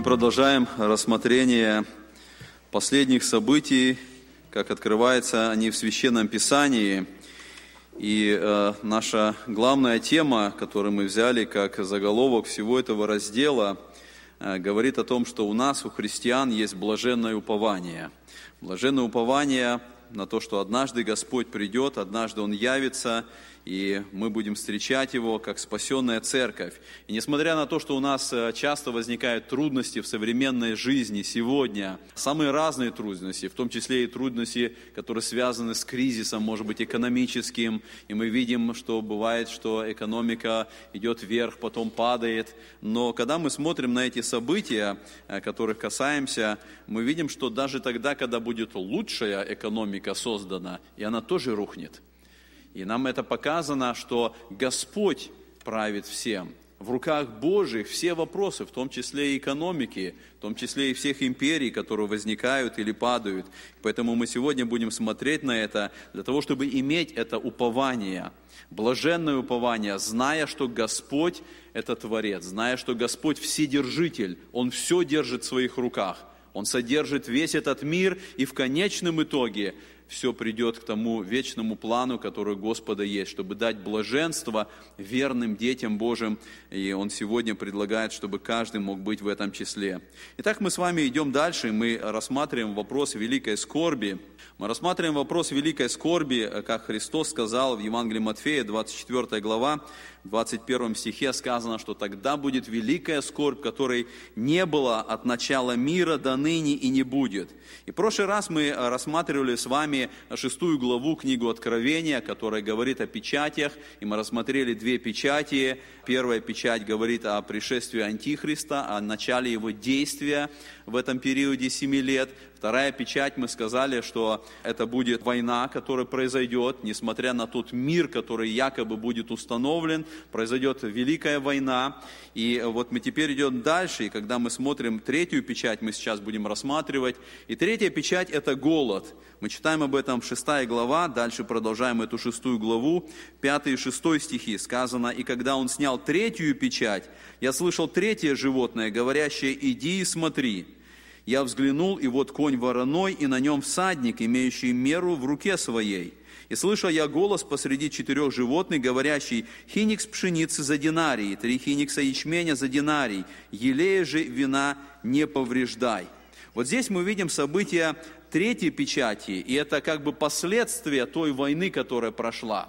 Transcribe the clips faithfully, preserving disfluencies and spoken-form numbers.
Мы продолжаем рассмотрение последних событий, как открываются они в Священном Писании. И э, наша главная тема, которую мы взяли как заголовок всего этого раздела, э, говорит о том, что у нас, у христиан, есть блаженное упование. Блаженное упование на то, что однажды Господь придет, однажды Он явится, и мы будем встречать Его как спасенная церковь. И несмотря на то, что у нас часто возникают трудности в современной жизни сегодня, самые разные трудности, в том числе и трудности, которые связаны с кризисом, может быть, экономическим, и мы видим, что бывает, что экономика идет вверх, потом падает. Но когда мы смотрим на эти события, которых касаемся, мы видим, что даже тогда, когда будет лучшая экономика создана, и она тоже рухнет. И нам это показано, что Господь правит всем. В руках Божьих все вопросы, в том числе и экономики, в том числе и всех империй, которые возникают или падают. Поэтому мы сегодня будем смотреть на это, для того, чтобы иметь это упование, блаженное упование, зная, что Господь – это Творец, зная, что Господь – Вседержитель, Он все держит в своих руках, Он содержит весь этот мир, и в конечном итоге – все придет к тому вечному плану, который у Господа есть, чтобы дать блаженство верным детям Божьим. И Он сегодня предлагает, чтобы каждый мог быть в этом числе. Итак, мы с вами идем дальше. Мы рассматриваем вопрос великой скорби. Мы рассматриваем вопрос великой скорби, как Христос сказал в Евангелии Матфея, двадцать четвёртая глава, в двадцать первом стихе сказано, что тогда будет великая скорбь, которой не было от начала мира до ныне и не будет. И в прошлый раз мы рассматривали с вами шестую главу книгу Откровения, которая говорит о печатях, и мы рассмотрели две печати. Первая печать говорит о пришествии Антихриста, о начале его действия в этом периоде семи лет. Вторая печать, мы сказали, что это будет война, которая произойдет, несмотря на тот мир, который якобы будет установлен, произойдет великая война. И вот мы теперь идем дальше, и когда мы смотрим третью печать, мы сейчас будем рассматривать. И третья печать – это голод. Мы читаем об этом шестая глава, дальше продолжаем эту шестую главу, пятый и шестой стихи сказано: «И когда он снял третью печать, я слышал третье животное, говорящее: иди и смотри. Я взглянул, и вот конь вороной, и на нем всадник, имеющий меру в руке своей. И слышал я голос посреди четырех животных, говорящий: хиникс пшеницы за динарий, три хиникса ячменя за динарий, елея же вина не повреждай». Вот здесь мы видим события третьей печати, и это как бы последствия той войны, которая прошла.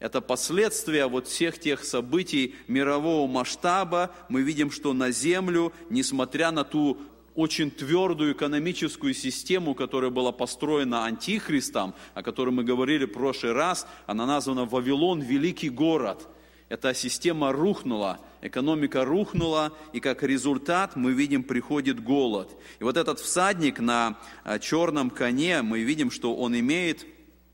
Это последствия вот всех тех событий мирового масштаба. Мы видим, что на землю, несмотря на ту очень твердую экономическую систему, которая была построена Антихристом, о которой мы говорили в прошлый раз, она названа Вавилон, великий город. Эта система рухнула, экономика рухнула, и как результат мы видим, приходит голод. И вот этот всадник на черном коне, мы видим, что он имеет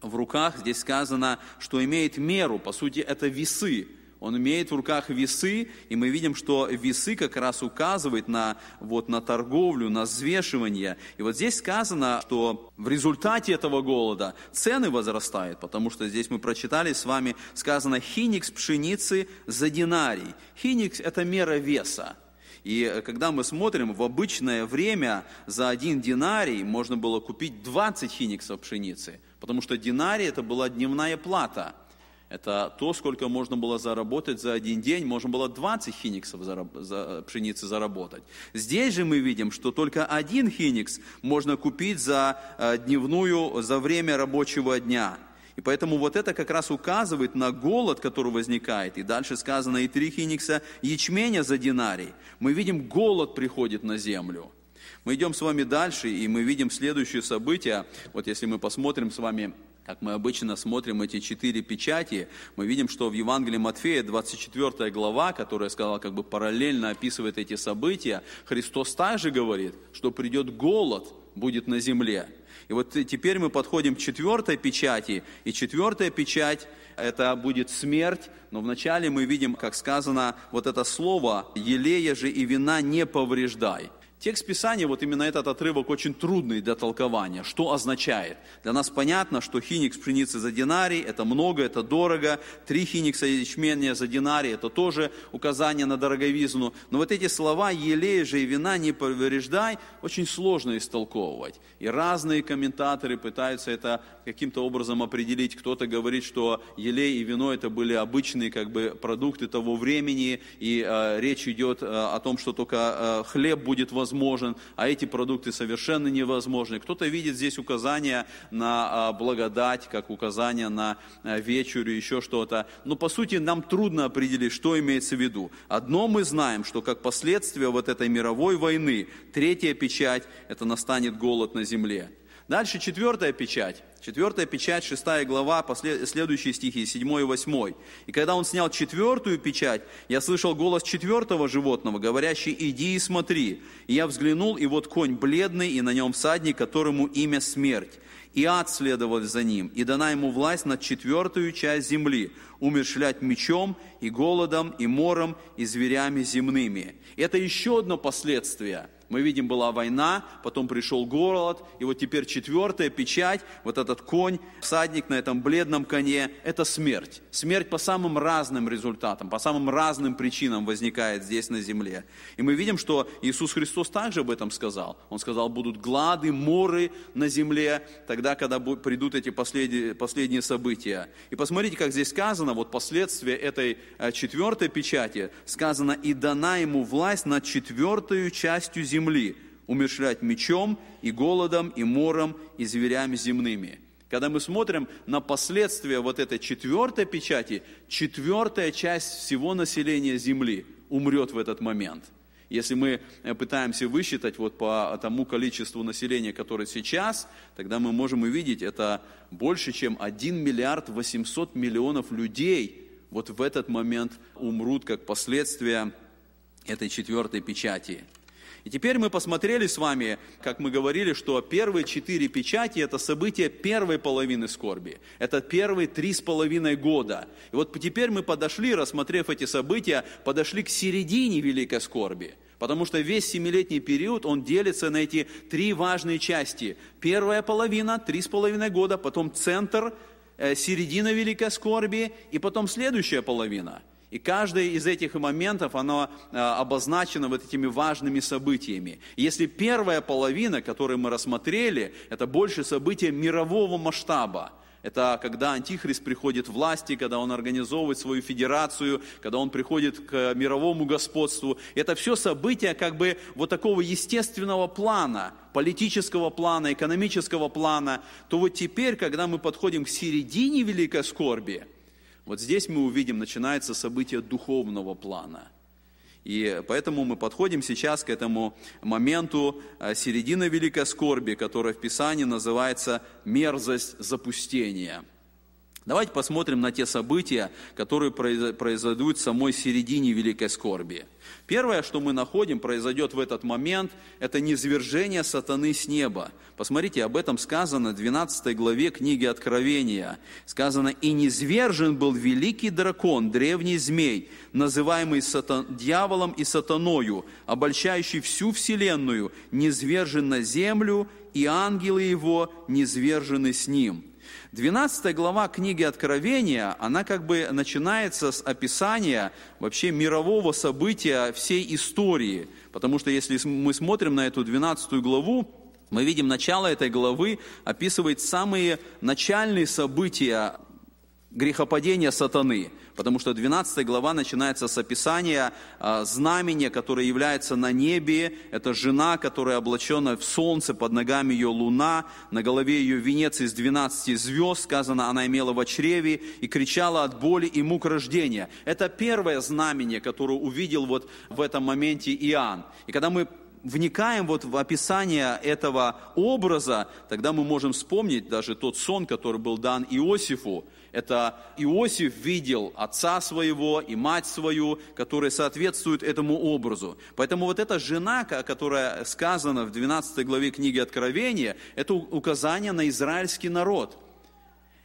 в руках, здесь сказано, что имеет меру, по сути это весы. Он имеет в руках весы, и мы видим, что весы как раз указывают на, вот, на торговлю, на взвешивание. И вот здесь сказано, что в результате этого голода цены возрастают, потому что здесь мы прочитали с вами, сказано «хиникс пшеницы за динарий». Хиникс – это мера веса. И когда мы смотрим, в обычное время за один динарий можно было купить двадцать хиниксов пшеницы, потому что динарий – это была дневная плата. Это то, сколько можно было заработать за один день, можно было двадцать хиниксов зараб- за пшеницы заработать. Здесь же мы видим, что только один хиникс можно купить за э, дневную, за время рабочего дня. И поэтому вот это как раз указывает на голод, который возникает. И дальше сказано, и три хиникса ячменя за динарий. Мы видим, голод приходит на землю. Мы идем с вами дальше, и мы видим следующее событие. Вот если мы посмотрим с вами, как мы обычно смотрим эти четыре печати, мы видим, что в Евангелии Матфея, двадцать четвёртая глава, которая, я сказал, как бы параллельно описывает эти события, Христос также говорит, что придет голод, будет на земле. И вот теперь мы подходим к четвертой печати, и четвертая печать – это будет смерть, но вначале мы видим, как сказано вот это слово «елея же и вина не повреждай». Текст Писания, вот именно этот отрывок, очень трудный для толкования. Что означает? Для нас понятно, что хиникс пшеницы за динарий – это много, это дорого. Три хиникса ячменя за динарий – это тоже указание на дороговизну. Но вот эти слова «елей же и вина не повреждай» очень сложно истолковывать. И разные комментаторы пытаются это каким-то образом определить. Кто-то говорит, что елей и вино – это были обычные как бы, продукты того времени, и э, речь идет э, о том, что только э, хлеб будет возможен. Возможен, а эти продукты совершенно невозможны. Кто-то видит здесь указание на благодать, как указание на вечерю, еще что-то. Но по сути нам трудно определить, что имеется в виду. Одно мы знаем, что как последствие вот этой мировой войны, третья печать – это настанет голод на земле. Дальше четвертая печать. Четвертая печать, шестая глава, послед... следующие стихи, седьмой и восьмой. «И когда он снял четвертую печать, я слышал голос четвертого животного, говорящий, иди и смотри. И я взглянул, и вот конь бледный, и на нем всадник, которому имя смерть. И ад следовал за ним, и дана ему власть над четвертую часть земли, умерщвлять мечом, и голодом, и мором, и зверями земными». Это еще одно последствие. Мы видим, была война, потом пришел голод, и вот теперь четвертая печать, вот этот конь, всадник на этом бледном коне, это смерть. Смерть по самым разным результатам, по самым разным причинам возникает здесь на земле. И мы видим, что Иисус Христос также об этом сказал. Он сказал, будут глады, моры на земле, тогда, когда придут эти последние, последние события. И посмотрите, как здесь сказано, вот последствия этой четвертой печати, сказано, и дана ему власть над четвертую частью земли. земли, умерщвлять мечом, и голодом, и мором, и зверями земными. Когда мы смотрим на последствия вот этой четвертой печати, четвертая часть всего населения земли умрет в этот момент. Если мы пытаемся высчитать вот по тому количеству населения, которое сейчас, тогда мы можем увидеть, это больше, чем один миллиард восемьсот миллионов людей вот в этот момент умрут как последствия этой четвертой печати. И теперь мы посмотрели с вами, как мы говорили, что первые четыре печати – это события первой половины скорби. Это первые три с половиной года. И вот теперь мы подошли, рассмотрев эти события, подошли к середине великой скорби. Потому что весь семилетний период, он делится на эти три важные части. Первая половина – три с половиной года, потом центр, середина великой скорби, и потом следующая половина. И каждый из этих моментов, оно обозначено вот этими важными событиями. Если первая половина, которую мы рассмотрели, это больше события мирового масштаба. Это когда Антихрист приходит к власти, когда он организовывает свою федерацию, когда он приходит к мировому господству. Это все события как бы вот такого естественного плана, политического плана, экономического плана. То вот теперь, когда мы подходим к середине великой скорби, вот здесь мы увидим, начинается событие духовного плана. И поэтому мы подходим сейчас к этому моменту середины великой скорби, которая в Писании называется «мерзость запустения». Давайте посмотрим на те события, которые произойдут в самой середине великой скорби. Первое, что мы находим, произойдет в этот момент, это низвержение сатаны с неба. Посмотрите, об этом сказано в двенадцатой главе книги Откровения. Сказано, «И низвержен был великий дракон, древний змей, называемый сатан... дьяволом и сатаною, обольщающий всю вселенную, низвержен на землю, и ангелы его низвержены с ним». двенадцатая глава книги Откровения, она как бы начинается с описания вообще мирового события всей истории. Потому что если мы смотрим на эту двенадцатую главу, мы видим, начало этой главы описывает самые начальные события грехопадения сатаны. Потому что двенадцатая глава начинается с описания э, знамения, которое является на небе. Это жена, которая облачена в солнце, под ногами ее луна, на голове ее венец из двенадцати звезд. Сказано, она имела во чреве и кричала от боли и мук рождения. Это первое знамение, которое увидел вот в этом моменте Иоанн. И когда мы вникаем вот в описание этого образа, тогда мы можем вспомнить даже тот сон, который был дан Иосифу. Это Иосиф видел отца своего и мать свою, которые соответствуют этому образу. Поэтому вот эта жена, которая сказана в двенадцатой главе книги Откровения, это указание на израильский народ.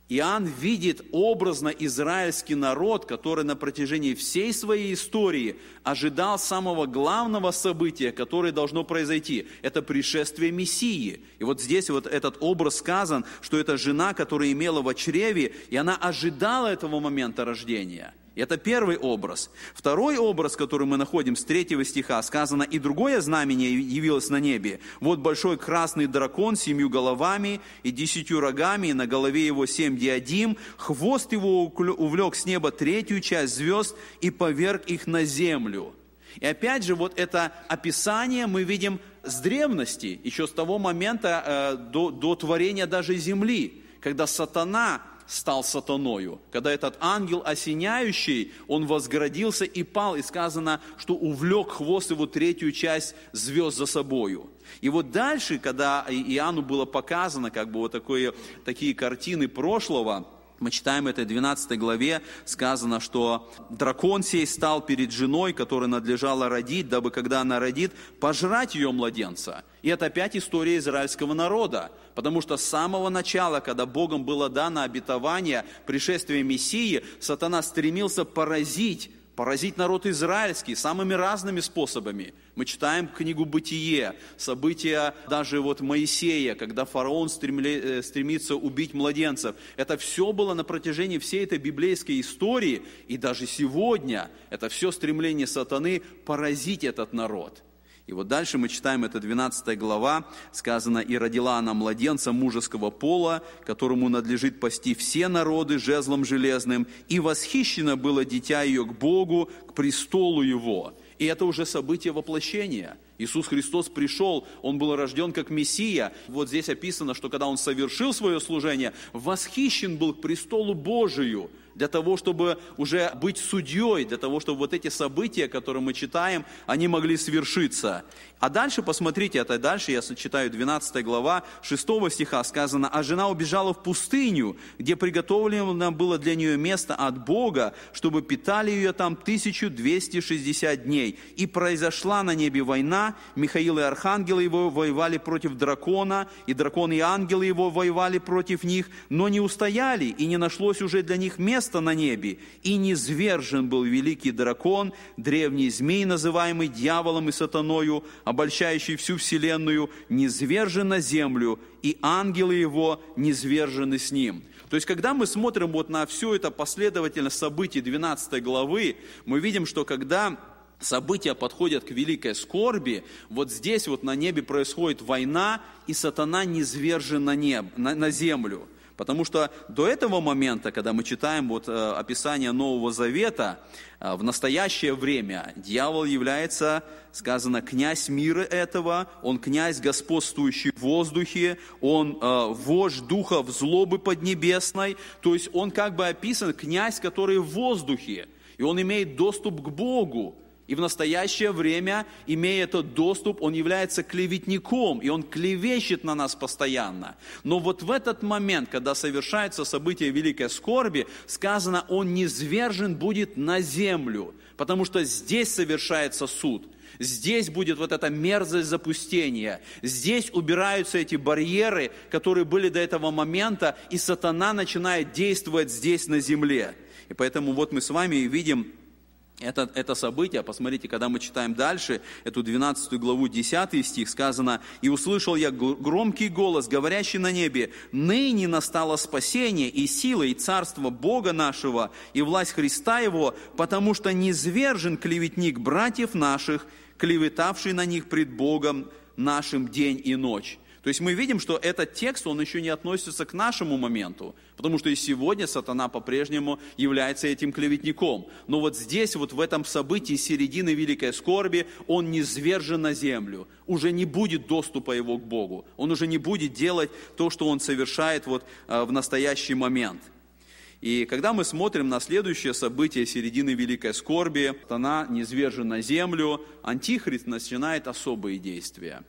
Иоанн видит образно израильский народ, который на протяжении всей своей истории ожидал самого главного события, которое должно произойти. Это пришествие Мессии. И вот здесь вот этот образ сказан, что это жена, которая имела во чреве, и она ожидала этого момента рождения. Это первый образ. Второй образ, который мы находим с третьего стиха, сказано: «И другое знамение явилось на небе. Вот большой красный дракон с семью головами и десятью рогами, и на голове его семь диадим. Хвост его увлек с неба третью часть звезд и поверг их на землю». И опять же, вот это описание мы видим с древности, еще с того момента э, до, до творения даже земли, когда сатана стал сатаною, когда этот ангел осеняющий, он возгордился и пал, и сказано, что увлек хвост его третью часть звезд за собою. И вот дальше, когда Иоанну было показано, как бы вот такое, такие картины прошлого, мы читаем это в двенадцатой главе, сказано, что дракон сей стал перед женой, которая надлежала родить, дабы, когда она родит, пожрать ее младенца. И это опять история израильского народа, потому что с самого начала, когда Богом было дано обетование пришествия Мессии, сатана стремился поразить, поразить народ израильский самыми разными способами. Мы читаем книгу «Бытие», события даже вот Моисея, когда фараон стремли, стремится убить младенцев. Это все было на протяжении всей этой библейской истории, и даже сегодня это все стремление сатаны поразить этот народ. И вот дальше мы читаем, это двенадцатая глава, сказано: «И родила она младенца мужеского пола, которому надлежит пасти все народы жезлом железным, и восхищено было дитя ее к Богу, к престолу его». И это уже событие воплощения. Иисус Христос пришел, Он был рожден как Мессия. Вот здесь описано, что когда Он совершил свое служение, восхищен был к престолу Божию, для того, чтобы уже быть судьей, для того, чтобы вот эти события, которые мы читаем, они могли свершиться. А дальше, посмотрите, это дальше, я читаю двенадцатая глава, шестого стиха сказано: «А жена убежала в пустыню, где приготовлено было для нее место от Бога, чтобы питали ее там тысячу двести шестьдесят дней. И произошла на небе война, Михаил и Архангел его воевали против дракона, и дракон и ангелы его воевали против них, но не устояли, и не нашлось уже для них места на небе, и низвержен был великий дракон, древний змей, называемый дьяволом и сатаною, обольщающий всю вселенную, низвержен на землю, и ангелы его низвержены с ним». То есть, когда мы смотрим вот на все это последовательность событий двенадцатой главы, мы видим, что когда события подходят к великой скорби, вот здесь вот на небе происходит война, и сатана низвержен на, неб, на, на землю. Потому что до этого момента, когда мы читаем вот, э, описание Нового Завета, э, в настоящее время дьявол является, сказано, князь мира этого, он князь, господствующий в воздухе, он э, вождь духов злобы поднебесной, то есть он как бы описан князь, который в воздухе, и он имеет доступ к Богу. И в настоящее время, имея этот доступ, он является клеветником, и он клевещет на нас постоянно. Но вот в этот момент, когда совершается событие великой скорби, сказано, он низвержен будет на землю, потому что здесь совершается суд. Здесь будет вот эта мерзость запустения. Здесь убираются эти барьеры, которые были до этого момента, и сатана начинает действовать здесь, на земле. И поэтому вот мы с вами видим Это, это событие, посмотрите, когда мы читаем дальше, эту двенадцатую главу, десятый стих, сказано: «И услышал я громкий голос, говорящий на небе: ныне настало спасение и сила, и царство Бога нашего, и власть Христа его, потому что низвержен клеветник братьев наших, клеветавший на них пред Богом нашим день и ночь». То есть мы видим, что этот текст, он еще не относится к нашему моменту, потому что и сегодня сатана по-прежнему является этим клеветником. Но вот здесь, вот в этом событии середины великой скорби, он низвержен на землю, уже не будет доступа его к Богу, он уже не будет делать то, что он совершает вот в настоящий момент. И когда мы смотрим на следующее событие середины великой скорби, сатана низвержен на землю, антихрист начинает особые действия.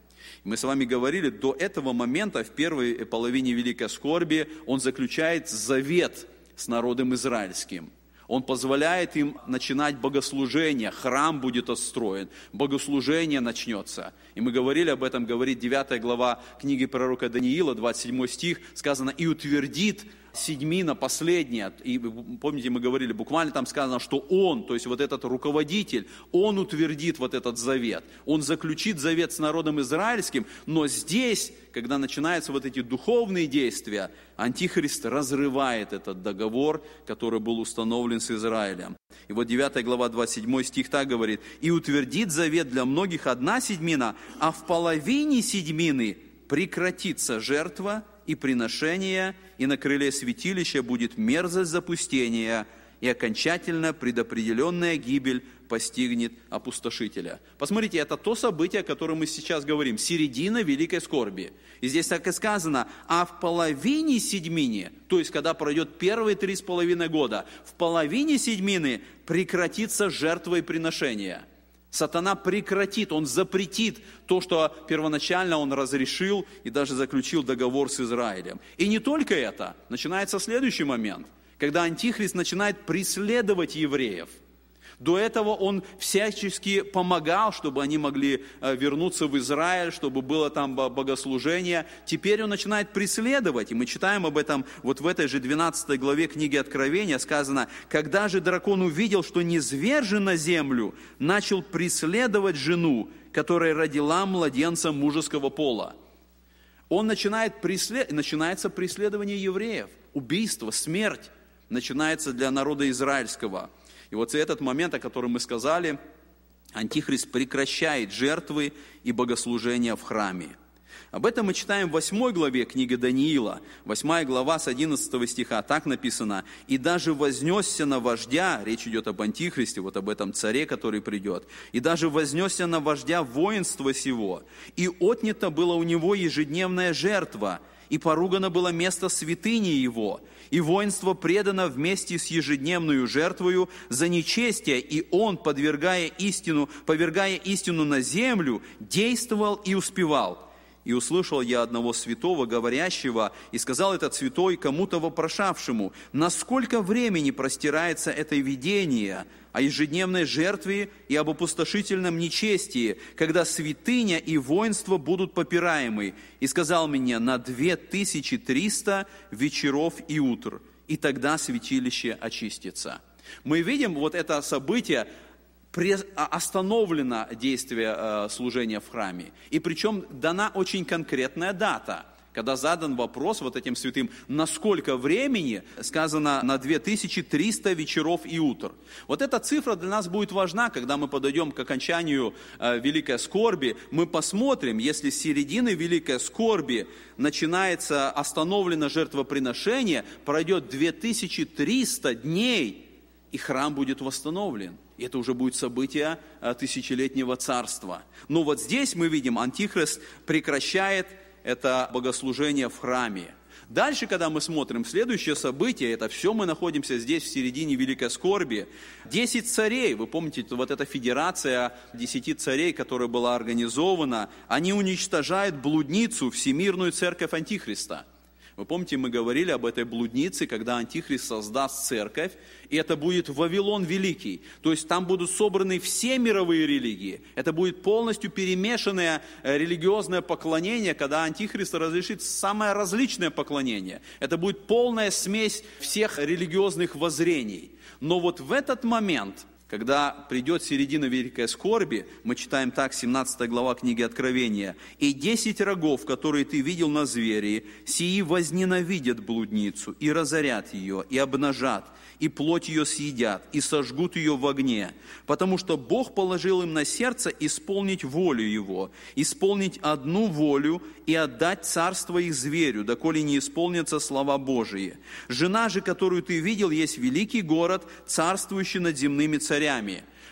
Мы с вами говорили, до этого момента, в первой половине великой скорби, он заключает завет с народом израильским. Он позволяет им начинать богослужение, храм будет отстроен, богослужение начнется. И мы говорили об этом, говорит девятая глава книги пророка Даниила, двадцать седьмой стих, сказано: «И утвердит седьмина последняя, и помните, мы говорили, буквально там сказано, что он, то есть вот этот руководитель, он утвердит вот этот завет, он заключит завет с народом израильским, но здесь, когда начинаются вот эти духовные действия, Антихрист разрывает этот договор, который был установлен с Израилем. И вот девятая глава двадцать седьмой стих так говорит: «И утвердит завет для многих одна седьмина, а в половине седьмины прекратится жертва и приношение, и на крыле святилища будет мерзость запустения, и окончательно предопределенная гибель постигнет опустошителя». Посмотрите, это то событие, о котором мы сейчас говорим, середина великой скорби. И здесь так и сказано: а в половине седьмины, то есть когда пройдет первые три с половиной года, в половине седьмины прекратится жертва и приношение. Сатана прекратит, он запретит то, что первоначально он разрешил и даже заключил договор с Израилем. И не только это, начинается следующий момент, когда Антихрист начинает преследовать евреев. До этого он всячески помогал, чтобы они могли вернуться в Израиль, чтобы было там богослужение. Теперь он начинает преследовать, и мы читаем об этом вот в этой же двенадцатой главе книги Откровения, сказано: «Когда же дракон увидел, что низвержен на землю, начал преследовать жену, которая родила младенца мужеского пола». Он начинает преслед... Начинается преследование евреев, убийство, смерть начинается для народа израильского. И вот за этот момент, о котором мы сказали, Антихрист прекращает жертвы и богослужения в храме. Об этом мы читаем в восьмой главе книги Даниила, восьмая глава с одиннадцатого стиха, так написано: «И даже вознесся на вождя», речь идет об Антихристе, вот об этом царе, который придет, «и даже вознесся на вождя воинства сего, и отнята была у него ежедневная жертва, и поругано было место святыни его, и воинство предано вместе с ежедневную жертвою за нечестие, и он, подвергая истину, повергая истину на землю, действовал и успевал. И услышал я одного святого, говорящего, и сказал этот святой кому-то вопрошавшему: насколько времени простирается это видение о ежедневной жертве и об опустошительном нечестии, когда святыня и воинство будут попираемы? И сказал мне: на две тысячи триста вечеров и утр, и тогда святилище очистится». Мы видим вот это событие, остановлено действие служения в храме. И причем дана очень конкретная дата, когда задан вопрос вот этим святым, на сколько времени, сказано на две тысячи триста вечеров и утр. Вот эта цифра для нас будет важна, когда мы подойдем к окончанию великой скорби. Мы посмотрим, если с середины великой скорби начинается остановлено жертвоприношение, пройдет две тысячи триста дней, и храм будет восстановлен. Это уже будет событие тысячелетнего царства. Но вот здесь мы видим, Антихрист прекращает это богослужение в храме. Дальше, когда мы смотрим следующее событие, это все мы находимся здесь в середине великой скорби. Десять царей, вы помните, вот эта федерация десяти царей, которая была организована, они уничтожают блудницу, всемирную церковь Антихриста. Вы помните, мы говорили об этой блуднице, когда Антихрист создаст церковь, и это будет Вавилон Великий. То есть там будут собраны все мировые религии. Это будет полностью перемешанное религиозное поклонение, когда Антихрист разрешит самое различное поклонение. Это будет полная смесь всех религиозных воззрений. Но вот в этот момент, когда придет середина великой скорби, мы читаем так, семнадцатая глава книги Откровения: «И десять рогов, которые ты видел на звере, сии возненавидят блудницу, и разорят ее, и обнажат, и плоть ее съедят, и сожгут ее в огне, потому что Бог положил им на сердце исполнить волю его, исполнить одну волю и отдать царство их зверю, доколе не исполнятся слова Божии. Жена же, которую ты видел, есть великий город, царствующий над земными царями».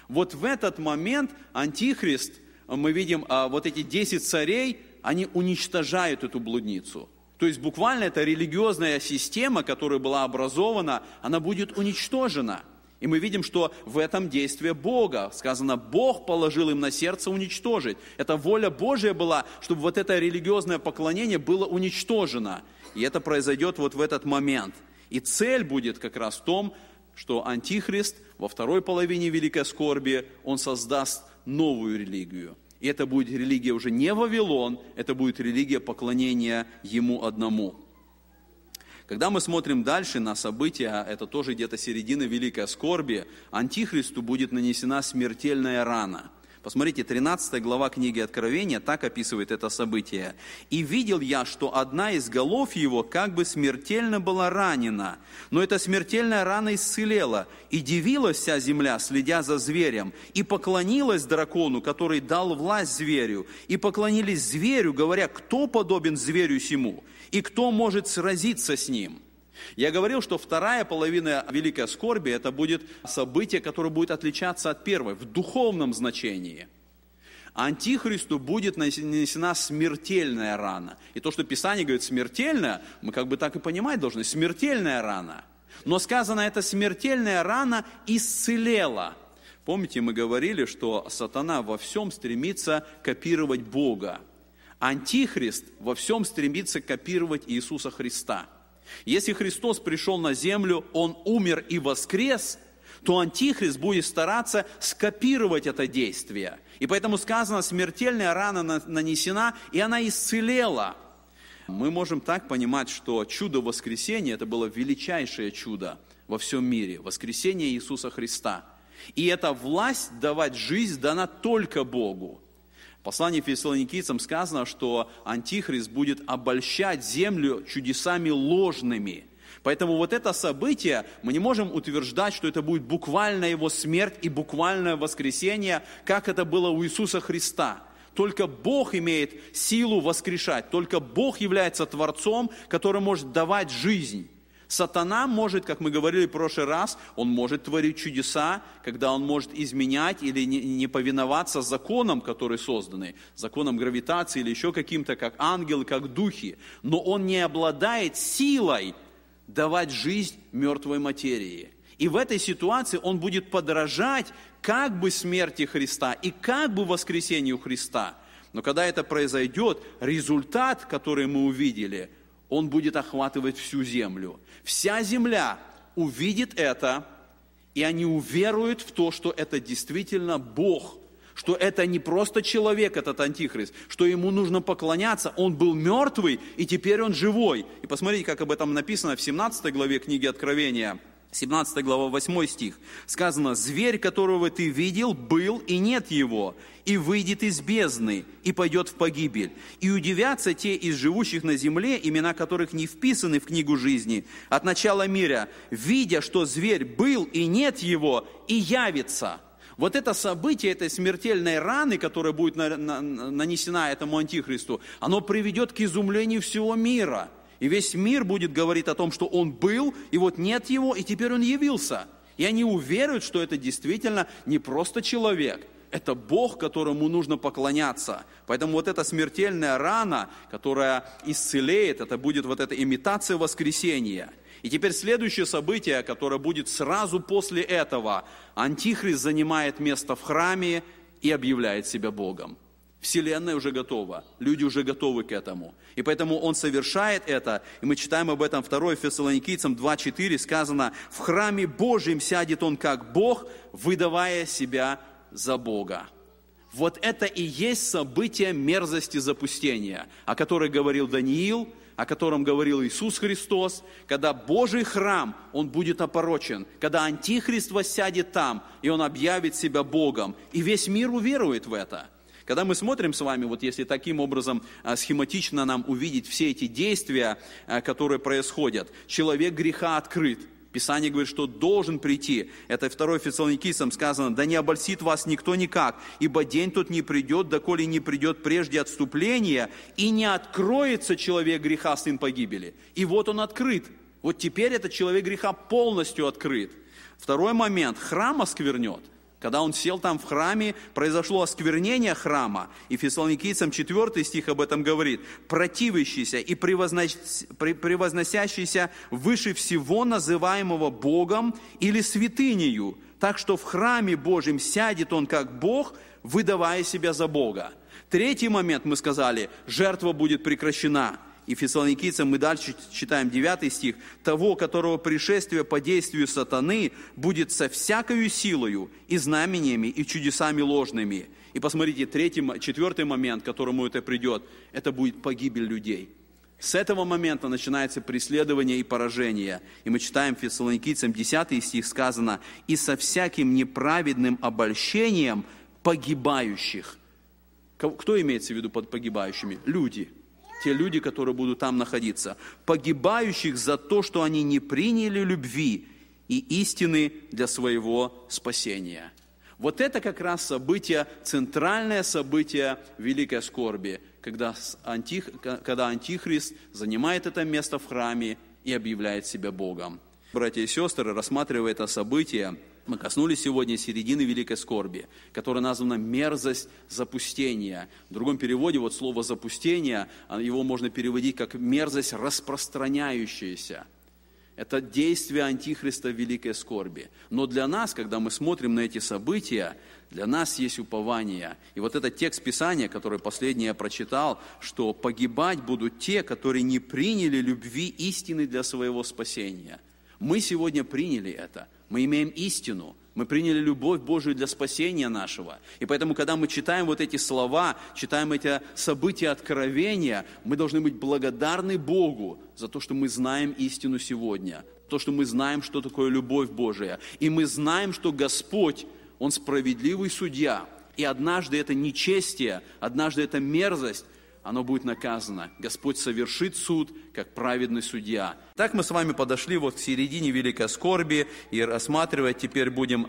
Вот в этот момент Антихрист, мы видим, вот эти десять царей, они уничтожают эту блудницу. То есть буквально эта религиозная система, которая была образована, она будет уничтожена. И мы видим, что в этом действие Бога. Сказано, Бог положил им на сердце уничтожить. Это воля Божья была, чтобы вот это религиозное поклонение было уничтожено. И это произойдет вот в этот момент. И цель будет как раз в том, что Антихрист во второй половине великой скорби, он создаст новую религию. И это будет религия уже не Вавилон, это будет религия поклонения ему одному. Когда мы смотрим дальше на события, это тоже где-то середина Великой Скорби, Антихристу будет нанесена смертельная рана. Посмотрите, тринадцатая глава книги Откровения так описывает это событие. «И видел я, что одна из голов его как бы смертельно была ранена, но эта смертельная рана исцелела, и дивилась вся земля, следя за зверем, и поклонилась дракону, который дал власть зверю, и поклонились зверю, говоря, кто подобен зверю сему, и кто может сразиться с ним». Я говорил, что вторая половина Великой Скорби – это будет событие, которое будет отличаться от первой в духовном значении. Антихристу будет нанесена смертельная рана. И то, что Писание говорит «смертельная», мы как бы так и понимать должны – смертельная рана. Но сказано, эта смертельная рана исцелела. Помните, мы говорили, что сатана во всем стремится копировать Бога. Антихрист во всем стремится копировать Иисуса Христа. Если Христос пришел на землю, Он умер и воскрес, то Антихрист будет стараться скопировать это действие. И поэтому сказано, смертельная рана нанесена, и она исцелела. Мы можем так понимать, что чудо воскресения – это было величайшее чудо во всем мире, воскресение Иисуса Христа. И эта власть давать жизнь дана только Богу. В послании Фессалоникийцам сказано, что Антихрист будет обольщать землю чудесами ложными. Поэтому вот это событие, мы не можем утверждать, что это будет буквально его смерть и буквальное воскресение, как это было у Иисуса Христа. Только Бог имеет силу воскрешать, только Бог является Творцом, который может давать жизнь. Сатана может, как мы говорили в прошлый раз, он может творить чудеса, когда он может изменять или не повиноваться законам, которые созданы, законам гравитации или еще каким-то, как ангелы, как духи. Но он не обладает силой давать жизнь мертвой материи. И в этой ситуации он будет подражать как бы смерти Христа и как бы воскресению Христа. Но когда это произойдет, результат, который мы увидели – Он будет охватывать всю землю. Вся земля увидит это, и они уверуют в то, что это действительно Бог, что это не просто человек, этот Антихрист, что ему нужно поклоняться. Он был мертвый, и теперь он живой. И посмотрите, как об этом написано в семнадцатой главе книги Откровения. семнадцатая глава, восьмой стих. Сказано, «Зверь, которого ты видел, был, и нет его, и выйдет из бездны, и пойдет в погибель. И удивятся те из живущих на земле, имена которых не вписаны в книгу жизни, от начала мира, видя, что зверь был, и нет его, и явится». Вот это событие этой смертельной раны, которая будет нанесена этому Антихристу, оно приведет к изумлению всего мира. И весь мир будет говорить о том, что он был, и вот нет его, и теперь он явился. И они уверуют, что это действительно не просто человек, это Бог, которому нужно поклоняться. Поэтому вот эта смертельная рана, которая исцелеет, это будет вот эта имитация воскресения. И теперь следующее событие, которое будет сразу после этого. Антихрист занимает место в храме и объявляет себя Богом. Вселенная уже готова, люди уже готовы к этому. И поэтому он совершает это, и мы читаем об этом второе Фессалоникийцам два четыре, сказано, «В храме Божьем сядет он как Бог, выдавая себя за Бога». Вот это и есть событие мерзости запустения, о которой говорил Даниил, о котором говорил Иисус Христос, когда Божий храм, он будет опорочен, когда Антихрист воссядет там, и он объявит себя Богом, и весь мир уверует в это. Когда мы смотрим с вами, вот если таким образом схематично нам увидеть все эти действия, которые происходят, человек греха открыт. Писание говорит, что должен прийти. Это второе Фессалоникийцам сказано, «Да не обольстит вас никто никак, ибо день тот не придет, доколе не придет прежде отступления, и не откроется человек греха, сын погибели». И вот он открыт. Вот теперь этот человек греха полностью открыт. Второй момент. Храм осквернет. Когда он сел там в храме, произошло осквернение храма. И Фессалоникийцам четвёртый стих об этом говорит. «Противящийся и превозносящийся выше всего называемого Богом или святынею, так что в храме Божьем сядет он как Бог, выдавая себя за Бога». Третий момент, мы сказали, жертва будет прекращена. И Фессалоникийцам мы дальше читаем девятый стих. «Того, которого пришествие по действию сатаны будет со всякою силою и знамениями, и чудесами ложными». И посмотрите, третий, четвертый момент, к которому это придет, это будет погибель людей. С этого момента начинается преследование и поражение. И мы читаем Фессалоникийцам десятый стих, сказано: «И со всяким неправедным обольщением погибающих». Кто имеется в виду под погибающими? Люди. Те люди, которые будут там находиться. «Погибающих за то, что они не приняли любви и истины для своего спасения». Вот это как раз событие, центральное событие Великой Скорби, когда, антих, когда Антихрист занимает это место в храме и объявляет себя Богом. Братья и сестры, рассматривая это событие, мы коснулись сегодня середины Великой Скорби, которая названа мерзость запустения. В другом переводе вот слово «запустение», его можно переводить как «мерзость распространяющаяся». Это действие Антихриста в Великой Скорби. Но для нас, когда мы смотрим на эти события, для нас есть упование. И вот этот текст Писания, который последний я прочитал, что погибать будут те, которые не приняли любви истины для своего спасения. Мы сегодня приняли это. Мы имеем истину. Мы приняли любовь Божию для спасения нашего. И поэтому, когда мы читаем вот эти слова, читаем эти события Откровения, мы должны быть благодарны Богу за то, что мы знаем истину сегодня, то, что мы знаем, что такое любовь Божия. И мы знаем, что Господь, Он справедливый судья. И однажды это нечестие, однажды это мерзость, оно будет наказано. Господь совершит суд, как праведный судья. Так мы с вами подошли вот к середине Великой Скорби, и рассматривать теперь будем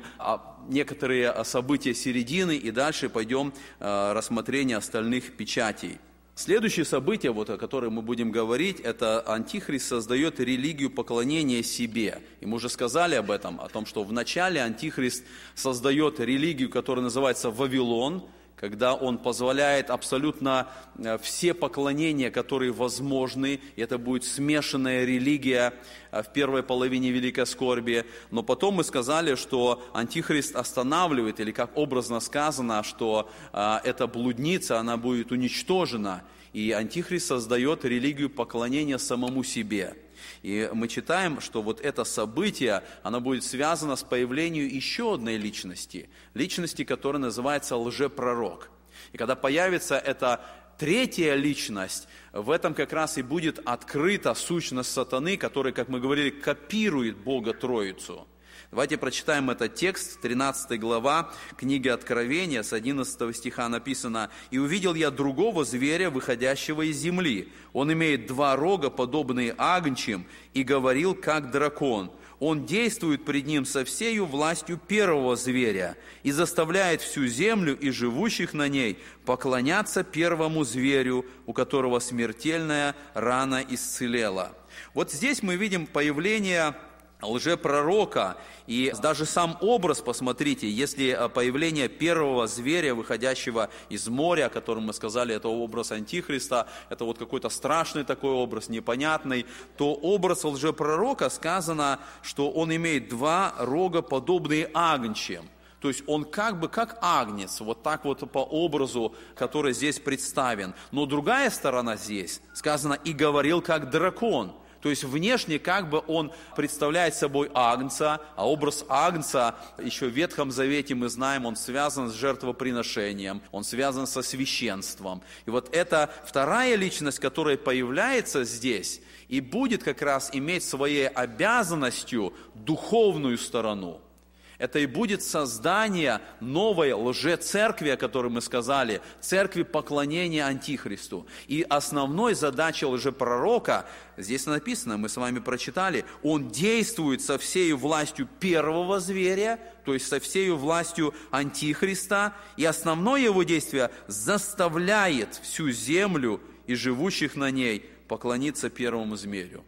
некоторые события середины, и дальше пойдем рассмотрение остальных печатей. Следующее событие, вот, о котором мы будем говорить, это Антихрист создает религию поклонения себе. И мы уже сказали об этом, о том, что вначале Антихрист создает религию, которая называется «Вавилон», когда он позволяет абсолютно все поклонения, которые возможны, это будет смешанная религия в первой половине Великой Скорби. Но потом мы сказали, что Антихрист останавливает, или как образно сказано, что эта блудница, она будет уничтожена, и Антихрист создает религию поклонения самому себе. И мы читаем, что вот это событие, оно будет связано с появлением еще одной личности, личности, которая называется лжепророк. И когда появится эта третья личность, в этом как раз и будет открыта сущность сатаны, который, как мы говорили, копирует Бога Троицу. Давайте прочитаем этот текст, тринадцатая глава книги Откровения, с одиннадцатого стиха написано: «И увидел я другого зверя, выходящего из земли. Он имеет два рога, подобные агнчим, и говорил, как дракон. Он действует пред ним со всею властью первого зверя и заставляет всю землю и живущих на ней поклоняться первому зверю, у которого смертельная рана исцелела». Вот здесь мы видим появление лжепророка, и даже сам образ, посмотрите, если появление первого зверя, выходящего из моря, о котором мы сказали, это образ Антихриста, это вот какой-то страшный такой образ, непонятный, то образ лжепророка, сказано, что он имеет два рога, подобные агнчим. То есть он как бы как агнец, вот так вот по образу, который здесь представлен. Но другая сторона здесь, сказано, и говорил как дракон. То есть внешне как бы он представляет собой агнца, а образ агнца еще в Ветхом Завете мы знаем, он связан с жертвоприношением, он связан со священством. И вот эта вторая личность, которая появляется здесь и будет как раз иметь своей обязанностью духовную сторону. Это и будет создание новой лжецеркви, о которой мы сказали, церкви поклонения Антихристу. И основной задачей лжепророка, здесь написано, мы с вами прочитали, он действует со всей властью первого зверя, то есть со всей властью Антихриста, и основное его действие заставляет всю землю и живущих на ней поклониться первому зверю.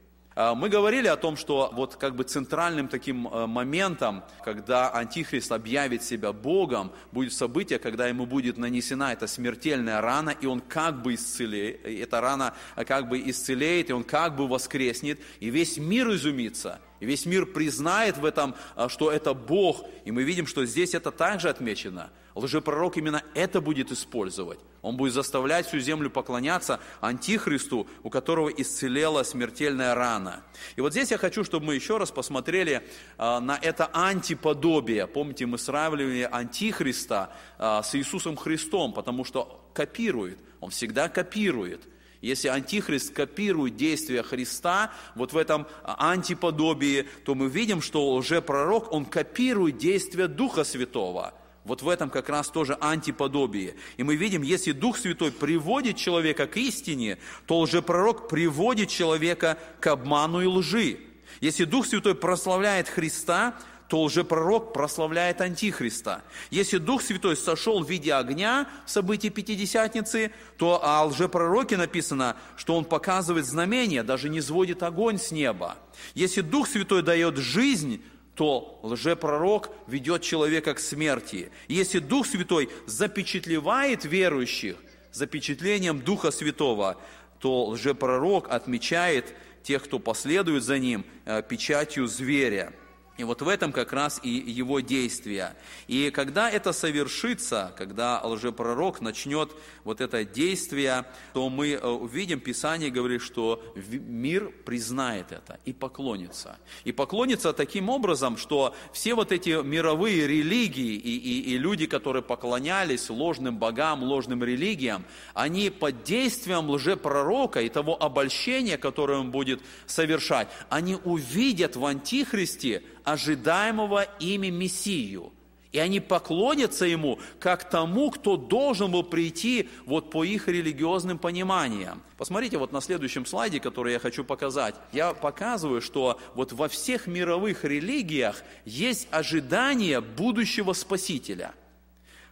Мы говорили о том, что вот как бы центральным таким моментом, когда Антихрист объявит себя Богом, будет событие, когда ему будет нанесена эта смертельная рана, и он как бы исцелеет, эта рана как бы исцелеет, и он как бы воскреснет, и весь мир изумится. И весь мир признает в этом, что это Бог. И мы видим, что здесь это также отмечено. Лжепророк именно это будет использовать. Он будет заставлять всю землю поклоняться Антихристу, у которого исцелела смертельная рана. И вот здесь я хочу, чтобы мы еще раз посмотрели на это антиподобие. Помните, мы сравнивали Антихриста с Иисусом Христом, потому что копирует. Он всегда копирует. И Если Антихрист копирует действия Христа вот в этом антиподобии, то мы видим, что лжепророк, он копирует действия Духа Святого. Вот в этом как раз тоже антиподобие. И мы видим, если Дух Святой приводит человека к истине, то лжепророк приводит человека к обману и лжи. Если Дух Святой прославляет Христа, то лжепророк прославляет Антихриста. Если Дух Святой сошел в виде огня в событии Пятидесятницы, то о лжепророке написано, что он показывает знамения, даже не сводит огонь с неба. Если Дух Святой дает жизнь, то лжепророк ведет человека к смерти. Если Дух Святой запечатлевает верующих запечатлением Духа Святого, то лжепророк отмечает тех, кто последует за ним, печатью зверя. И вот в этом как раз и его действие. И когда это совершится, когда лжепророк начнет вот это действие, то мы увидим, Писание говорит, что мир признает это и поклонится. И поклонится таким образом, что все вот эти мировые религии и, и, и люди, которые поклонялись ложным богам, ложным религиям, они под действием лжепророка и того обольщения, которое он будет совершать, они увидят в Антихристе ожидаемого ими Мессию. И они поклонятся ему, как тому, кто должен был прийти вот по их религиозным пониманиям. Посмотрите вот на следующем слайде, который я хочу показать. Я показываю, что вот во всех мировых религиях есть ожидание будущего Спасителя.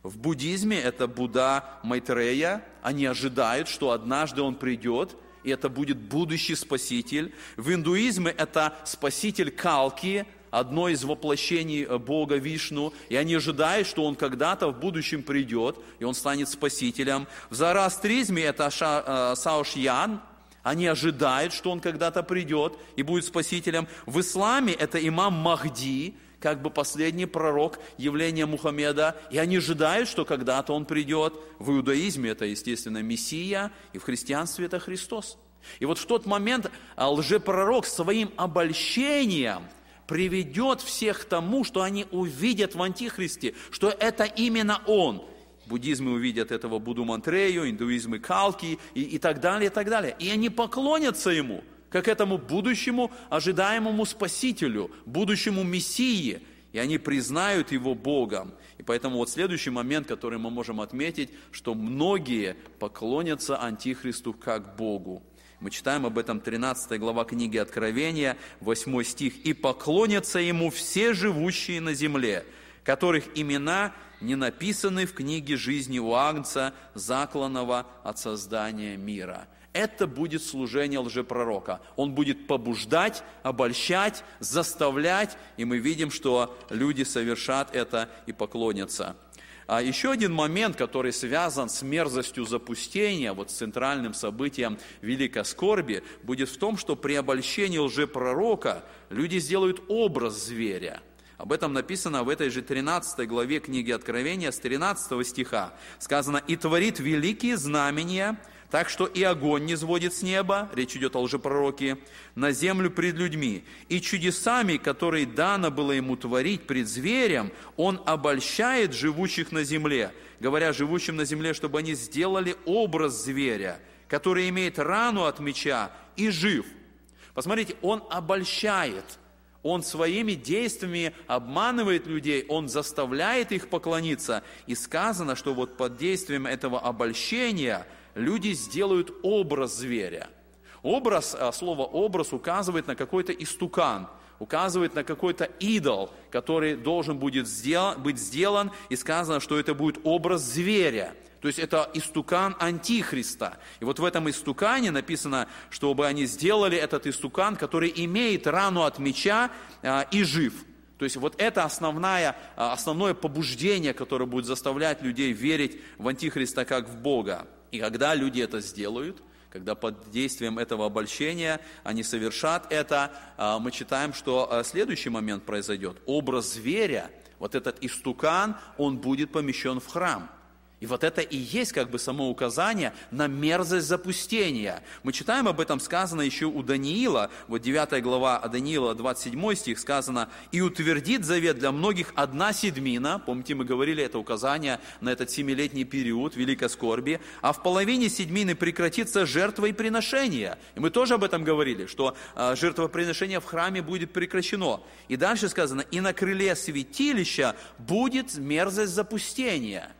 В буддизме это Будда Майтрея. Они ожидают, что однажды он придет, и это будет будущий Спаситель. В индуизме это Спаситель Калки, одно из воплощений Бога Вишну, и они ожидают, что он когда-то в будущем придет, и он станет спасителем. В зороастризме это Ша, э, Саош Ян, они ожидают, что он когда-то придет и будет спасителем. В исламе это имам Махди, как бы последний пророк явления Мухаммеда, и они ожидают, что когда-то он придет. В иудаизме это, естественно, Мессия, и в христианстве это Христос. И вот в тот момент лжепророк своим обольщением приведет всех к тому, что они увидят в Антихристе, что это именно он. Буддизмы увидят этого Будду Майтрею, индуизмы Калки и, и так далее, и так далее. И они поклонятся ему, как этому будущему ожидаемому спасителю, будущему Мессии. И они признают его Богом. И поэтому вот следующий момент, который мы можем отметить, что многие поклонятся Антихристу как Богу. Мы читаем об этом тринадцатая глава книги Откровения, восьмой стих. «И поклонятся ему все живущие на земле, которых имена не написаны в книге жизни у Агнца, закланного от создания мира». Это будет служение лжепророка. Он будет побуждать, обольщать, заставлять, и мы видим, что люди совершат это и поклонятся. А еще один момент, который связан с мерзостью запустения, вот с центральным событием Великой Скорби, будет в том, что при обольщении лжепророка люди сделают образ зверя. Об этом написано в этой же тринадцатой главе книги Откровения с тринадцатого стиха. Сказано: «И творит великие знамения, так что и огонь не сводит с неба», речь идет о лжепророке, «на землю пред людьми. И чудесами, которые дано было ему творить пред зверем, он обольщает живущих на земле, говоря живущим на земле, чтобы они сделали образ зверя, который имеет рану от меча и жив». Посмотрите, он обольщает. Он своими действиями обманывает людей, он заставляет их поклониться. И сказано, что вот под действием этого обольщения люди сделают образ зверя. Образ, слово «образ» указывает на какой-то истукан, указывает на какой-то идол, который должен будет сдел- быть сделан, и сказано, что это будет образ зверя. То есть это истукан Антихриста. И вот в этом истукане написано, чтобы они сделали этот истукан, который имеет рану от меча э, и жив. То есть вот это основное, основное побуждение, которое будет заставлять людей верить в Антихриста как в Бога. И когда люди это сделают, когда под действием этого обольщения они совершат это, мы читаем, что следующий момент произойдет. Образ зверя, вот этот истукан, он будет помещен в храм. И И вот это и есть как бы само указание на мерзость запустения. Мы читаем об этом, сказано еще у Даниила, вот девятая глава Даниила, двадцать седьмой стих, сказано: «И утвердит завет для многих одна седьмина». Помните, мы говорили, это указание на этот семилетний период великой скорби. «А в половине седьмины прекратится жертвоприношение». И мы тоже об этом говорили, что жертвоприношение в храме будет прекращено. И дальше сказано: «И на крыле святилища будет мерзость запустения».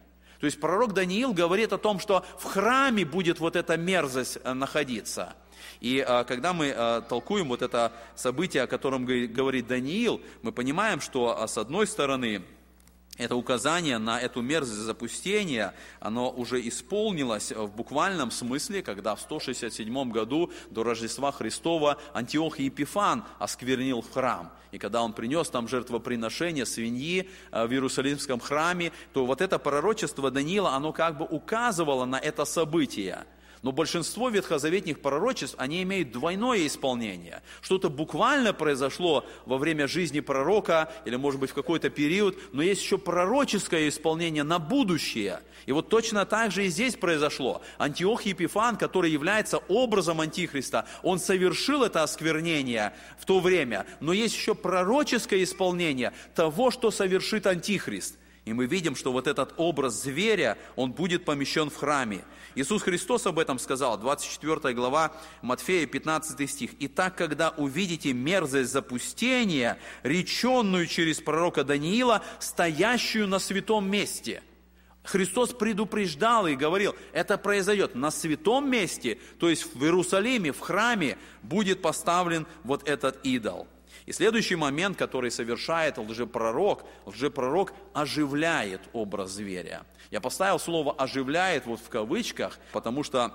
То есть пророк Даниил говорит о том, что в храме будет вот эта мерзость находиться. И а, когда мы а, толкуем вот это событие, о котором говорит Даниил, мы понимаем, что а, с одной стороны это указание на эту мерзость запустения, оно уже исполнилось в буквальном смысле, когда в сто шестьдесят седьмом году до Рождества Христова Антиох Епифан осквернил храм. И когда он принес там жертвоприношение свиньи в Иерусалимском храме, то вот это пророчество Даниила, оно как бы указывало на это событие. Но большинство ветхозаветных пророчеств, они имеют двойное исполнение. Что-то буквально произошло во время жизни пророка, или, может быть, в какой-то период, но есть еще пророческое исполнение на будущее. И вот точно так же и здесь произошло. Антиох Епифан, который является образом Антихриста, он совершил это осквернение в то время, но есть еще пророческое исполнение того, что совершит Антихрист. И мы видим, что вот этот образ зверя, он будет помещен в храме. Иисус Христос об этом сказал, двадцать четвёртая глава Матфея, пятнадцатый стих. «Итак, когда увидите мерзость запустения, реченную через пророка Даниила, стоящую на святом месте». Христос предупреждал и говорил, это произойдет на святом месте, то есть в Иерусалиме, в храме будет поставлен вот этот идол. И следующий момент, который совершает лжепророк, лжепророк оживляет образ зверя. Я поставил слово «оживляет» вот в кавычках, потому что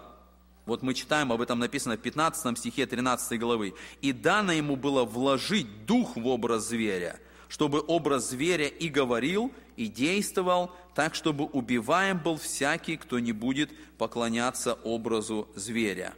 вот мы читаем, об этом написано в пятнадцатом стихе тринадцатой главы. «И дано ему было вложить дух в образ зверя, чтобы образ зверя и говорил, и действовал, так, чтобы убиваем был всякий, кто не будет поклоняться образу зверя».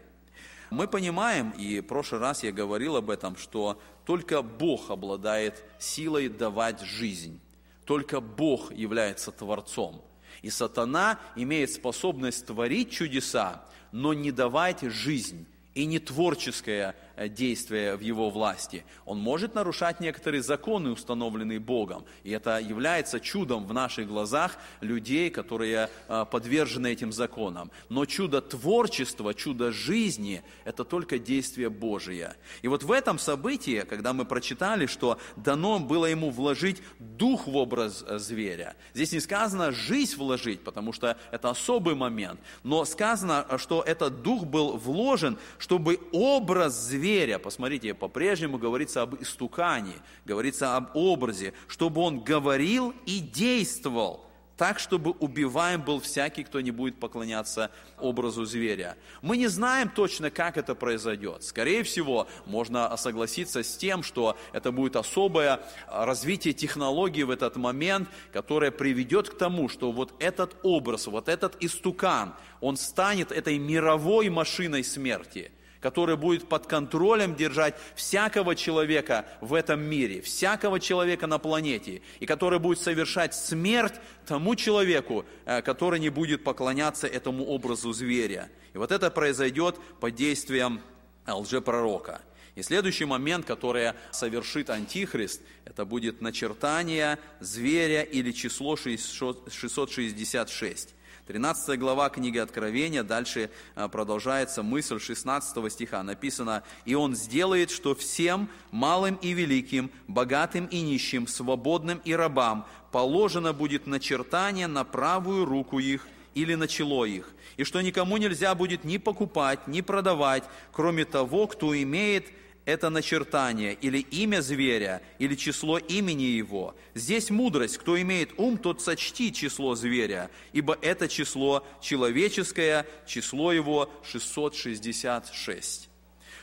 Мы понимаем, и в прошлый раз я говорил об этом, что только Бог обладает силой давать жизнь. Только Бог является Творцом. И сатана имеет способность творить чудеса, но не давать жизнь. И не творческое действие в его власти. Он может нарушать некоторые законы, установленные Богом. И это является чудом в наших глазах людей, которые подвержены этим законам. Но чудо творчества, чудо жизни – это только действие Божие. И вот в этом событии, когда мы прочитали, что дано было ему вложить дух в образ зверя. Здесь не сказано «жизнь вложить», потому что это особый момент. Но сказано, что этот дух был вложен, чтобы образ зверя, посмотрите, по-прежнему говорится об истукании, говорится об образе, чтобы он говорил и действовал, так, чтобы убиваем был всякий, кто не будет поклоняться образу зверя. Мы не знаем точно, как это произойдет. Скорее всего, можно согласиться с тем, что это будет особое развитие технологий в этот момент, которое приведет к тому, что вот этот образ, вот этот истукан, он станет этой мировой машиной смерти, который будет под контролем держать всякого человека в этом мире, всякого человека на планете, и который будет совершать смерть тому человеку, который не будет поклоняться этому образу зверя. И вот это произойдет под действием лжепророка. И следующий момент, который совершит Антихрист, это будет начертание зверя или число шестьсот шестьдесят шесть. тринадцатая глава книги Откровения, дальше продолжается мысль шестнадцатого стиха. Написано: «И он сделает, что всем, малым и великим, богатым и нищим, свободным и рабам, положено будет начертание на правую руку их или на чело их, и что никому нельзя будет ни покупать, ни продавать, кроме того, кто имеет это начертание, или имя зверя, или число имени его. Здесь мудрость, кто имеет ум, тот сочти число зверя, ибо это число человеческое, число его шестьсот шестьдесят шесть».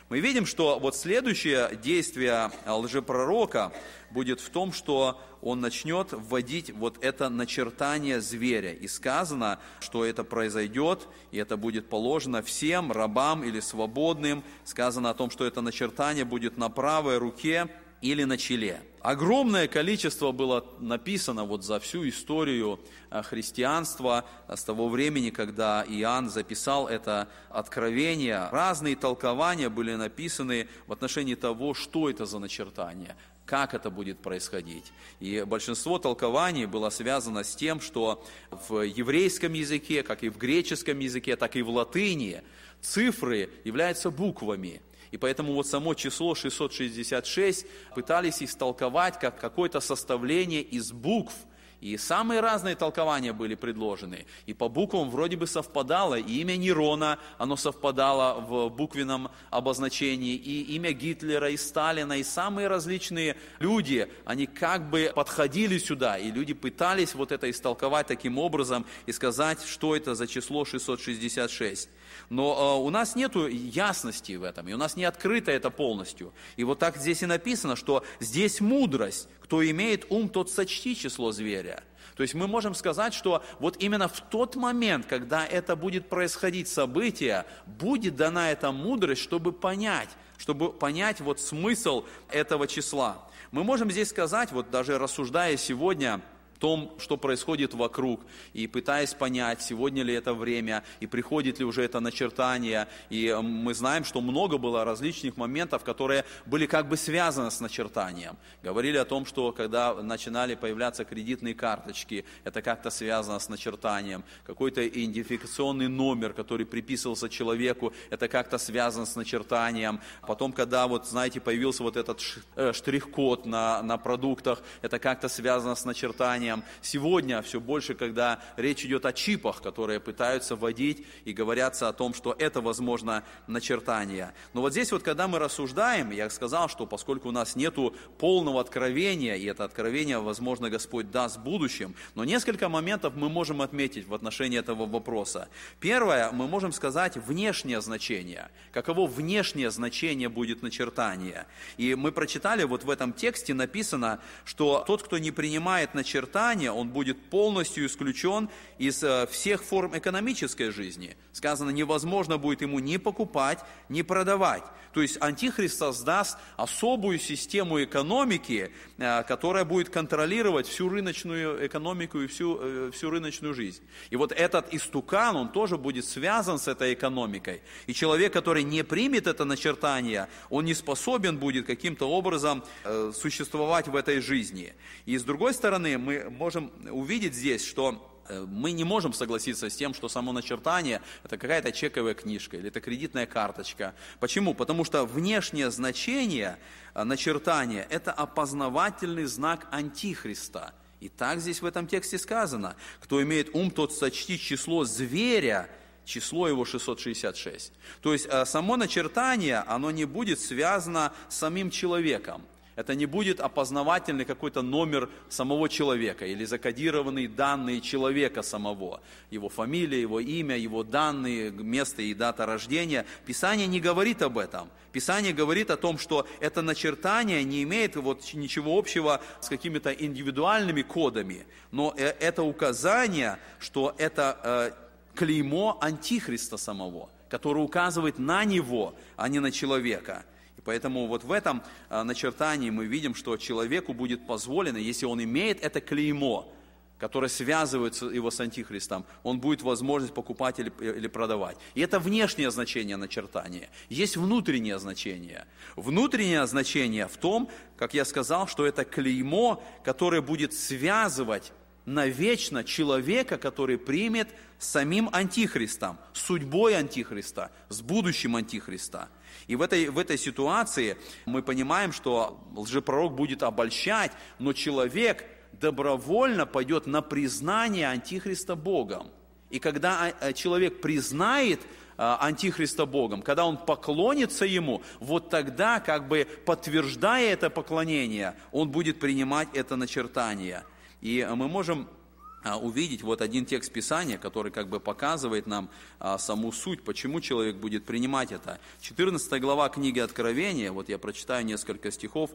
Мы видим, что вот следующее действие лжепророка будет в том, что он начнет вводить вот это начертание зверя. И сказано, что это произойдет, и это будет положено всем, рабам или свободным. Сказано о том, что это начертание будет на правой руке или на челе. Огромное количество было написано вот за всю историю христианства с того времени, когда Иоанн записал это откровение. Разные толкования были написаны в отношении того, что это за начертание, как это будет происходить. И большинство толкований было связано с тем, что в еврейском языке, как и в греческом языке, так и в латыни цифры являются буквами. И поэтому вот само число шестьсот шестьдесят шесть пытались истолковать как какое-то составление из букв. И самые разные толкования были предложены. И по буквам вроде бы совпадало. И имя Нерона, оно совпадало в буквенном обозначении. И имя Гитлера, и Сталина, и самые различные люди, они как бы подходили сюда. И люди пытались вот это истолковать таким образом и сказать, что это за число шестьсот шестьдесят шесть. Но э, у нас нет ясности в этом. И у нас не открыто это полностью. И вот так здесь и написано, что здесь мудрость. Кто имеет ум, тот сочти число зверя. То есть мы можем сказать, что вот именно в тот момент, когда это будет происходить событие, будет дана эта мудрость, чтобы понять, чтобы понять вот смысл этого числа. Мы можем здесь сказать, вот даже рассуждая сегодня о том, что происходит вокруг, и пытаясь понять, сегодня ли это время, и приходит ли уже это начертание. И мы знаем, что много было различных моментов, которые были как бы связаны с начертанием. Говорили о том, что когда начинали появляться кредитные карточки, это как-то связано с начертанием. Какой-то идентификационный номер, который приписывался человеку, это как-то связано с начертанием. Потом, когда, вот, знаете, появился вот этот штрих-код на, на продуктах, это как-то связано с начертанием. Сегодня все больше, когда речь идет о чипах, которые пытаются вводить и говорятся о том, что это, возможно, начертание. Но вот здесь вот, когда мы рассуждаем, я сказал, что поскольку у нас нету полного откровения, и это откровение, возможно, Господь даст в будущем, но несколько моментов мы можем отметить в отношении этого вопроса. Первое, мы можем сказать внешнее значение. Каково внешнее значение будет начертание? И мы прочитали, вот в этом тексте написано, что тот, кто не принимает начертание, он будет полностью исключен из всех форм экономической жизни. Сказано, невозможно будет ему ни покупать, ни продавать. То есть Антихрист создаст особую систему экономики, которая будет контролировать всю рыночную экономику и всю, всю рыночную жизнь. И вот этот истукан, он тоже будет связан с этой экономикой. И человек, который не примет это начертание, он не способен будет каким-то образом существовать в этой жизни. И с другой стороны, мы Мы можем увидеть здесь, что мы не можем согласиться с тем, что само начертание – это какая-то чековая книжка или это кредитная карточка. Почему? Потому что внешнее значение начертания – это опознавательный знак Антихриста. И так здесь в этом тексте сказано. Кто имеет ум, тот сочти число зверя, число его шестьсот шестьдесят шесть. То есть само начертание, оно не будет связано с самим человеком. Это не будет опознавательный какой-то номер самого человека или закодированные данные человека самого. Его фамилия, его имя, его данные, место и дата рождения. Писание не говорит об этом. Писание говорит о том, что это начертание не имеет вот ничего общего с какими-то индивидуальными кодами. Но это указание, что это э, клеймо Антихриста самого, которое указывает на него, а не на человека. И поэтому вот в этом начертании мы видим, что человеку будет позволено, если он имеет это клеймо, которое связывает его с Антихристом, он будет возможность покупать или, или продавать. И это внешнее значение начертания. Есть внутреннее значение. Внутреннее значение в том, как я сказал, что это клеймо, которое будет связывать навечно человека, который примет самим Антихристом, судьбой Антихриста, с будущим Антихриста. И в этой, в этой ситуации мы понимаем, что лжепророк будет обольщать, но человек добровольно пойдет на признание Антихриста Богом. И когда человек признает Антихриста Богом, когда он поклонится Ему, вот тогда, как бы подтверждая это поклонение, он будет принимать это начертание. И мы можем увидеть вот один текст Писания, который как бы показывает нам а, саму суть, почему человек будет принимать это. четырнадцатая глава книги Откровения, вот я прочитаю несколько стихов,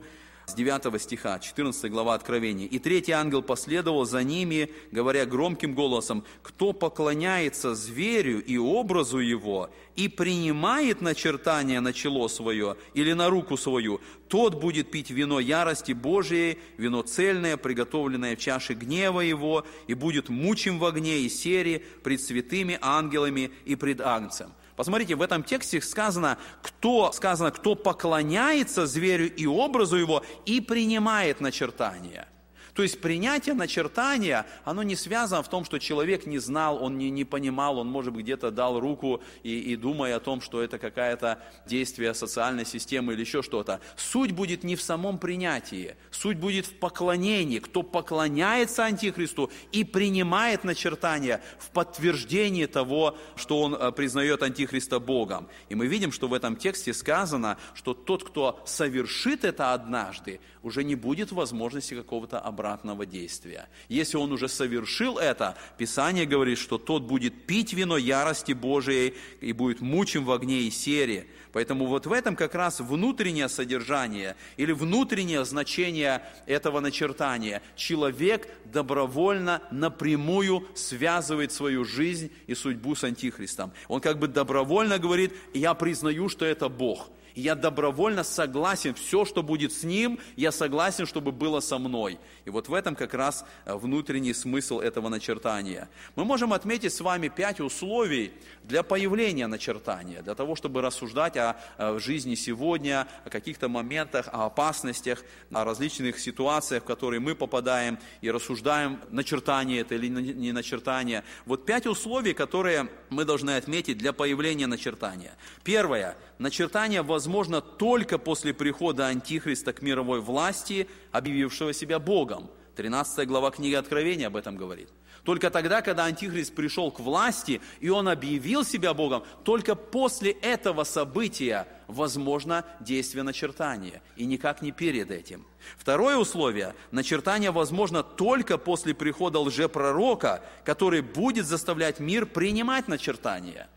с девятого стиха, четырнадцатая глава Откровения. «И третий ангел последовал за ними, говоря громким голосом: кто поклоняется зверю и образу его, и принимает начертание на чело свое или на руку свою, тот будет пить вино ярости Божией, вино цельное, приготовленное в чаше гнева его, и будет мучим в огне и сере пред святыми ангелами и пред Агнцем». Посмотрите, в этом тексте сказано, кто, сказано, кто поклоняется зверю и образу его и принимает начертание. То есть принятие начертания, оно не связано в том, что человек не знал, он не, не понимал, он, может быть, где-то дал руку и, и думая о том, что это какое-то действие социальной системы или еще что-то. Суть будет не в самом принятии, суть будет в поклонении. Кто поклоняется Антихристу и принимает начертания в подтверждении того, что он признает Антихриста Богом. И мы видим, что в этом тексте сказано, что тот, кто совершит это однажды, уже не будет возможности какого-то обратного. обратного действия. Если он уже совершил это, Писание говорит, что тот будет пить вино ярости Божией и будет мучим в огне и сере. Поэтому вот в этом как раз внутреннее содержание или внутреннее значение этого начертания. Человек добровольно напрямую связывает свою жизнь и судьбу с Антихристом. Он как бы добровольно говорит: «Я признаю, что это Бог». Я добровольно согласен, все, что будет с ним, я согласен, чтобы было со мной. И вот в этом как раз внутренний смысл этого начертания. Мы можем отметить с вами пять условий для появления начертания, для того, чтобы рассуждать о, о жизни сегодня, о каких-то моментах, о опасностях, о различных ситуациях, в которые мы попадаем и рассуждаем, начертание это или не начертание. Вот пять условий, которые мы должны отметить для появления начертания. Первое. Начертание возможно только после прихода Антихриста к мировой власти, объявившего себя Богом. тринадцатая глава книги Откровения об этом говорит. Только тогда, когда Антихрист пришел к власти, и он объявил себя Богом, только после этого события возможно действие начертания, и никак не перед этим. Второе условие. Начертание возможно только после прихода лжепророка, который будет заставлять мир принимать начертание.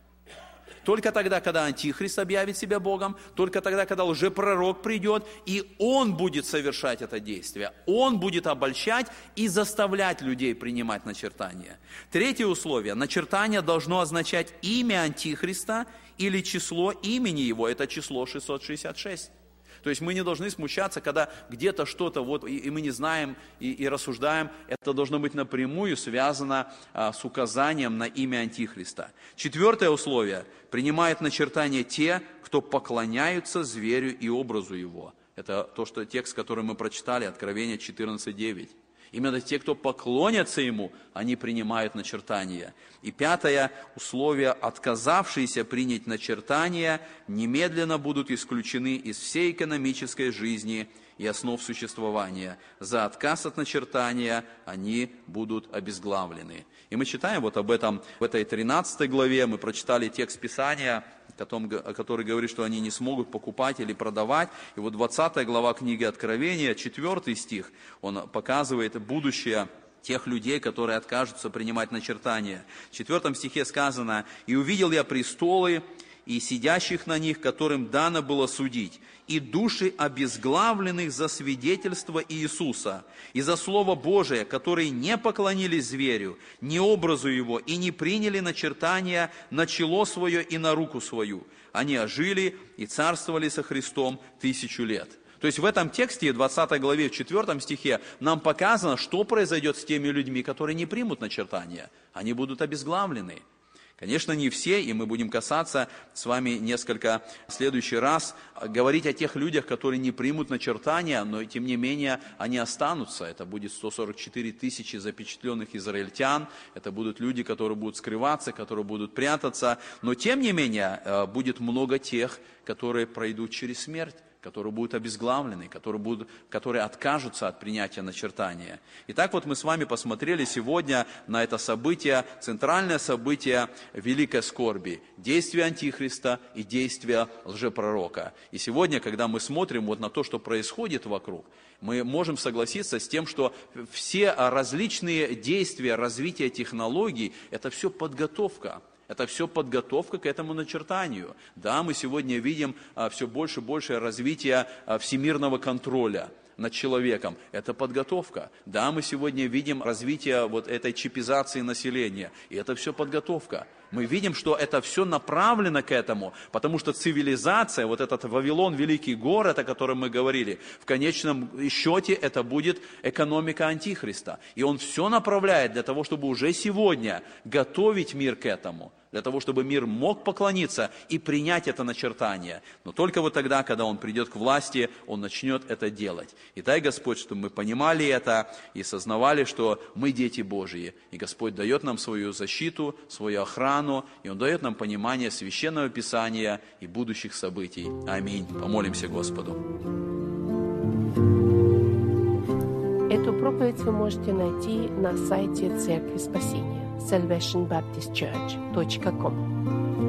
Только тогда, когда Антихрист объявит себя Богом, только тогда, когда лжепророк придет, и он будет совершать это действие, он будет обольщать и заставлять людей принимать начертание. Третье условие. Начертание должно означать имя Антихриста или число имени его, это число шестьсот шестьдесят шесть. То есть мы не должны смущаться, когда где-то что-то, вот, и, и мы не знаем, и, и рассуждаем. Это должно быть напрямую связано а, с указанием на имя Антихриста. Четвертое условие. Принимают начертание те, кто поклоняются зверю и образу его. Это то, что текст, который мы прочитали, Откровение четырнадцать девять. Именно те, кто поклонятся ему, они принимают начертание. И пятое условие. Отказавшиеся принять начертание немедленно будут исключены из всей экономической жизни и основ существования. За отказ от начертания они будут обезглавлены. И мы читаем вот об этом в этой тринадцатой главе. Мы прочитали текст Писания, который говорит, что они не смогут покупать или продавать. И вот двадцатая глава книги Откровения, четвёртый стих, он показывает будущее тех людей, которые откажутся принимать начертание. В четвёртом стихе сказано: «И увидел я престолы, и сидящих на них, которым дано было судить, и души обезглавленных за свидетельство Иисуса, и за Слово Божие, которые не поклонились зверю, не образу его, и не приняли начертания на чело свое и на руку свою. Они ожили и царствовали со Христом тысячу лет». То есть в этом тексте, в двадцатой главе, в четвёртом стихе, нам показано, что произойдет с теми людьми, которые не примут начертания. Они будут обезглавлены. Конечно, не все, и мы будем касаться с вами несколько в следующий раз, говорить о тех людях, которые не примут начертания, но тем не менее они останутся. Это будет сто сорок четыре тысячи запечатленных израильтян, это будут люди, которые будут скрываться, которые будут прятаться, но тем не менее будет много тех, которые пройдут через смерть, которые будут обезглавлены, которые, будут, которые откажутся от принятия начертания. Итак, вот мы с вами посмотрели сегодня на это событие, центральное событие великой скорби, действие Антихриста и действие лжепророка. И сегодня, когда мы смотрим вот на то, что происходит вокруг, мы можем согласиться с тем, что все различные действия, развитие технологий – это все подготовка. Это все подготовка к этому начертанию. Да, мы сегодня видим все больше и больше развития всемирного контроля. над человеком. Это подготовка. Да, мы сегодня видим развитие вот этой чипизации населения, и это все подготовка. Мы видим, что это все направлено к этому, потому что цивилизация, вот этот Вавилон, великий город, о котором мы говорили, в конечном счете это будет экономика Антихриста. И он все направляет для того, чтобы уже сегодня готовить мир к этому, для того, чтобы мир мог поклониться и принять это начертание. Но только вот тогда, когда он придет к власти, он начнет это делать. И дай Господь, чтобы мы понимали это и сознавали, что мы дети Божьи. И Господь дает нам свою защиту, свою охрану, и Он дает нам понимание Священного Писания и будущих событий. Аминь. Помолимся Господу. Эту проповедь вы можете найти на сайте Церкви Спасения salvation baptist church точка ком.